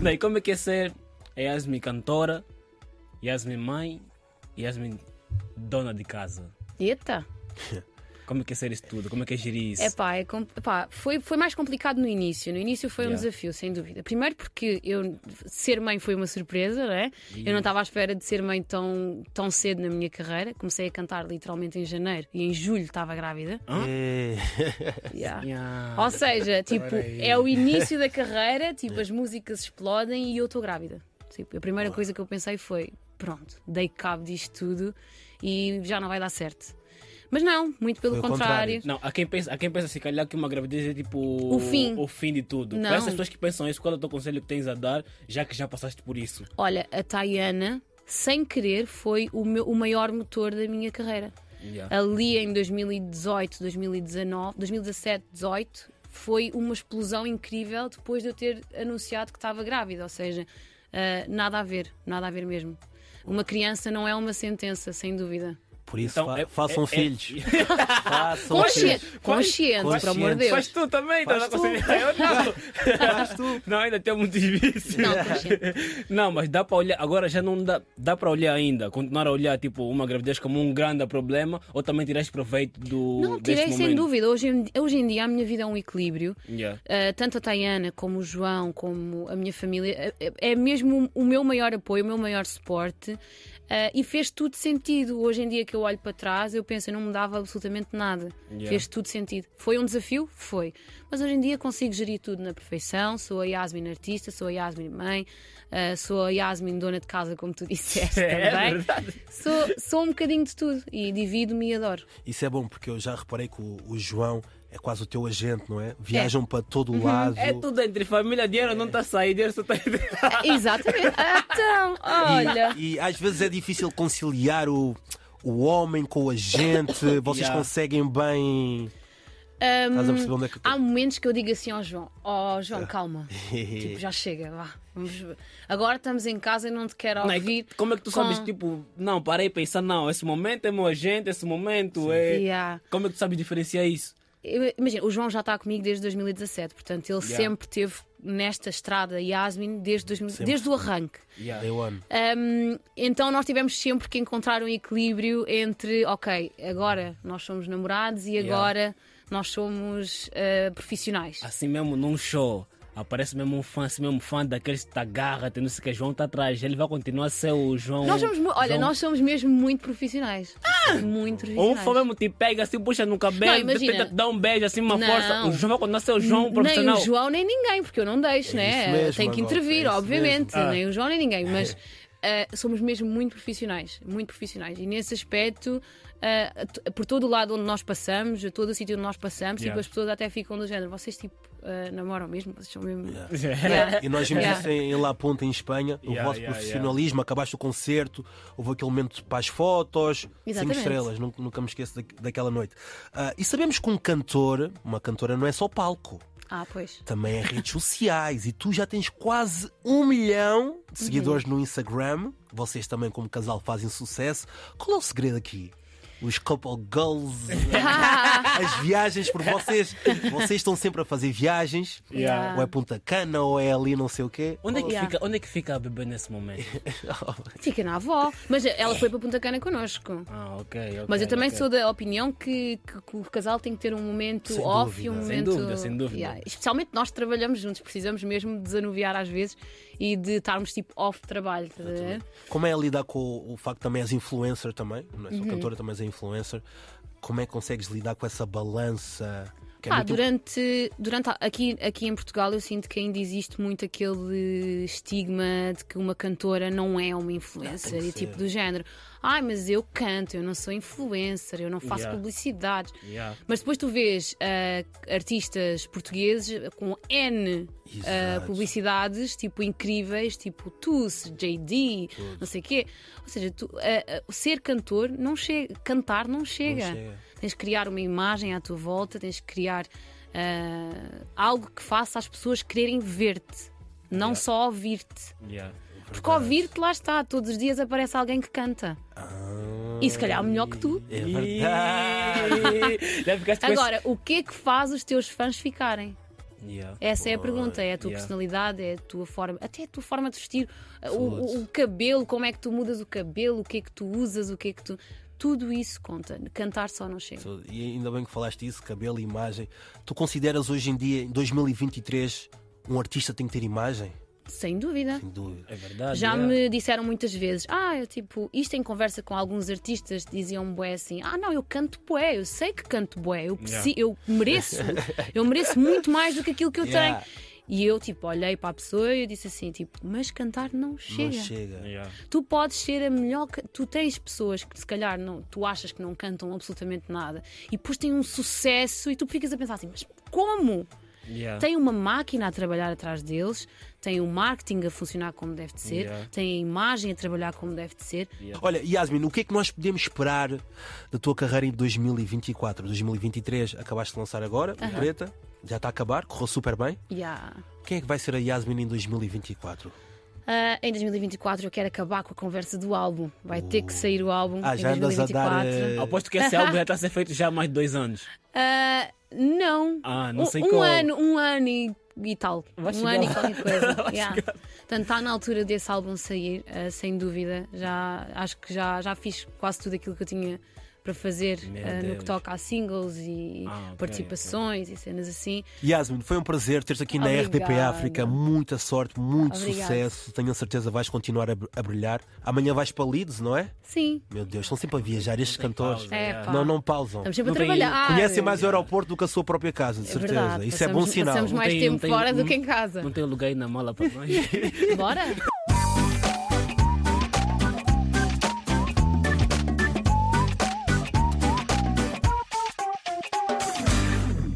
Daí, como é que é ser a Yasmine cantora, Yasmine mãe, Yasmine dona de casa? Eita! Como é que é ser isso tudo? Como é que é gerir isso? Foi mais complicado no início. No início foi um desafio, sem dúvida. Primeiro porque ser mãe foi uma surpresa, né? Eu não estava à espera de ser mãe tão cedo na minha carreira. Comecei a cantar literalmente em janeiro e em julho estava grávida. Ou seja, tipo, é o início da carreira, tipo, as músicas explodem e eu estou grávida. Tipo, a primeira coisa que eu pensei foi, pronto, dei cabo disto tudo e já não vai dar certo. Mas não, muito pelo contrário. Não, há quem pensa se calhar que uma gravidez é tipo o fim de tudo. Para essas pessoas que pensam isso, qual é o teu conselho que tens a dar, já que já passaste por isso? Olha, a Tayana, sem querer, foi o maior motor da minha carreira. Ali em 2018, 2019, 2017, 2018, foi uma explosão incrível depois de eu ter anunciado que estava grávida. Ou seja, nada a ver mesmo. Uma criança não é uma sentença, sem dúvida. Por isso, então, façam filhos. Consciente, pelo amor de Deus. Faz tu também, Faz tu. Não, ainda tem muitos vícios. Não, mas dá para olhar, agora já não dá para olhar ainda, continuar a olhar tipo uma gravidez como um grande problema ou também tiraste proveito do. Não, tirei sem dúvida. Hoje em dia a minha vida é um equilíbrio. Tanto a Tayana como o João, como a minha família, é mesmo o meu maior apoio, o meu maior suporte. E fez tudo sentido. Hoje em dia que eu olho para trás, eu penso, eu não mudava absolutamente nada. Fez tudo sentido. Foi um desafio? Foi. Mas hoje em dia consigo gerir tudo na perfeição. Sou a Yasmine artista, sou a Yasmine mãe, sou a Yasmine dona de casa, como tu disseste também. Sou um bocadinho de tudo e divido-me e adoro. Isso é bom porque eu já reparei que o João é quase o teu agente, não é? Viajam para todo lado. É tudo entre família, dinheiro não está a sair, dinheiro só está a Exatamente. Então, olha. E às vezes é difícil conciliar o homem com o agente. Vocês conseguem bem. Estás a perceber onde é que... Há momentos que eu digo assim ao João: calma, tipo, já chega, vá. Agora estamos em casa e não te quero ouvir. Como é que tu sabes? Tipo, não, parei a pensar, não, esse momento é meu agente, esse momento é. Como é que tu sabes diferenciar isso? Imagina, o João já está comigo desde 2017, portanto ele sempre esteve nesta estrada Yasmine desde o arranque. Então nós tivemos sempre que encontrar um equilíbrio entre, ok, agora nós somos namorados e agora nós somos profissionais. Assim mesmo num show. Aparece mesmo um fã daqueles que te agarra, não sei o que, João está atrás, ele vai continuar a ser o João. Nós somos mesmo muito profissionais. Muito profissionais. Um fã mesmo te pega assim, puxa no cabelo, tenta te dar um beijo assim, força. O João vai continuar a ser o João profissional. Nem o João nem ninguém, porque eu não deixo, né? Tem que intervir, obviamente. Nem o João nem ninguém, mas somos mesmo muito profissionais. Muito profissionais. E nesse aspecto, por todo o lado onde nós passamos, todo o sítio onde nós passamos, tipo, as pessoas até ficam do género. Vocês tipo namoram mesmo? Vocês são mesmo. E nós vimos isso em La Ponta, em Espanha, o vosso profissionalismo, acabaste o concerto, houve aquele momento para as fotos, 5 estrelas, nunca me esqueço daquela noite. E sabemos que uma cantora não é só palco. Pois. Também é redes sociais e tu já tens quase 1 milhão de seguidores no Instagram. Vocês também, como casal, fazem sucesso. Qual é o segredo aqui? Os couple goals, as viagens por vocês. Vocês estão sempre a fazer viagens, ou é Punta Cana, ou é ali não sei o quê. Onde é que fica a bebê nesse momento? Fica na avó, mas ela foi para Punta Cana connosco. Okay, mas eu também sou da opinião que o casal tem que ter um momento sem off dúvida. E um momento... Sem dúvida. Especialmente nós trabalhamos juntos, precisamos mesmo de desanuviar às vezes e de estarmos tipo off de trabalho. Como é lidar com o facto que também és influencer também, não é só cantora, também és influencer, como é que consegues lidar com essa balança? Que é muito... durante aqui em Portugal eu sinto que ainda existe muito aquele estigma de que uma cantora não é uma influencer e tipo do género. Mas eu canto, eu não sou influencer, eu não faço publicidade. Mas depois tu vês artistas portugueses com N publicidades, tipo incríveis, tipo Tuss, JD, não sei o quê. Ou seja, ser cantor não chega, cantar não chega. Tens que criar uma imagem à tua volta, tens que criar algo que faça as pessoas quererem ver-te, não só ouvir-te. Porque ouvir-te, lá está, todos os dias aparece alguém que canta. E se calhar melhor que tu. É verdade. Agora, o que é que faz os teus fãs ficarem? Yeah. Essa é a pergunta, é a tua personalidade, é a tua forma, até a tua forma de vestir, o cabelo, como é que tu mudas o cabelo, o que é que tu usas, o que é que tu... Tudo isso conta, cantar só não chega. E ainda bem que falaste isso, cabelo, imagem. Tu consideras hoje em dia, em 2023, um artista tem que ter imagem? Sem dúvida. Sem dúvida. É verdade. Já me disseram muitas vezes, eu tipo, isto em conversa com alguns artistas, diziam-me bué assim, não, eu canto bué, eu sei que canto bué, eu mereço muito mais do que aquilo que eu tenho. E eu tipo, olhei para a pessoa e eu disse assim, tipo, mas cantar não chega. Não chega. Yeah. Tu podes ser a melhor... Tu tens pessoas que se calhar não, tu achas que não cantam absolutamente nada e depois têm um sucesso e tu ficas a pensar assim, mas como? Yeah. Tem uma máquina a trabalhar atrás deles, tem o marketing a funcionar como deve de ser, tem a imagem a trabalhar como deve de ser. Yeah. Olha, Yasmine, o que é que nós podemos esperar da tua carreira em 2024? 2023 acabaste de lançar agora, o Preta, já está a acabar, correu super bem. Quem é que vai ser a Yasmine em 2024? Em 2024 eu quero acabar com a conversa do álbum. Vai ter que sair o álbum em 2024. Aposto que esse álbum já está a ser feito já há mais de 2 anos. Não. Não sei qual. Um ano e tal. Um ano e qualquer coisa. Portanto, está na altura desse álbum sair, sem dúvida. Acho que já fiz quase tudo aquilo que eu tinha para fazer no que toca a singles e participações e cenas assim. Yasmine, foi um prazer ter-te aqui na RDP África. Muita sorte, muito sucesso. Tenho a certeza que vais continuar a brilhar. Amanhã vais para Leeds, não é? Sim. Meu Deus, estão sempre a viajar estes cantores. Não pausam. Estamos sempre a trabalhar. Conhecem mais o aeroporto do que a sua própria casa, de certeza. Verdade. Isso é bom sinal. Passamos mais tempo fora do que em casa. Não tem lugar aí na mala para nós. Bora!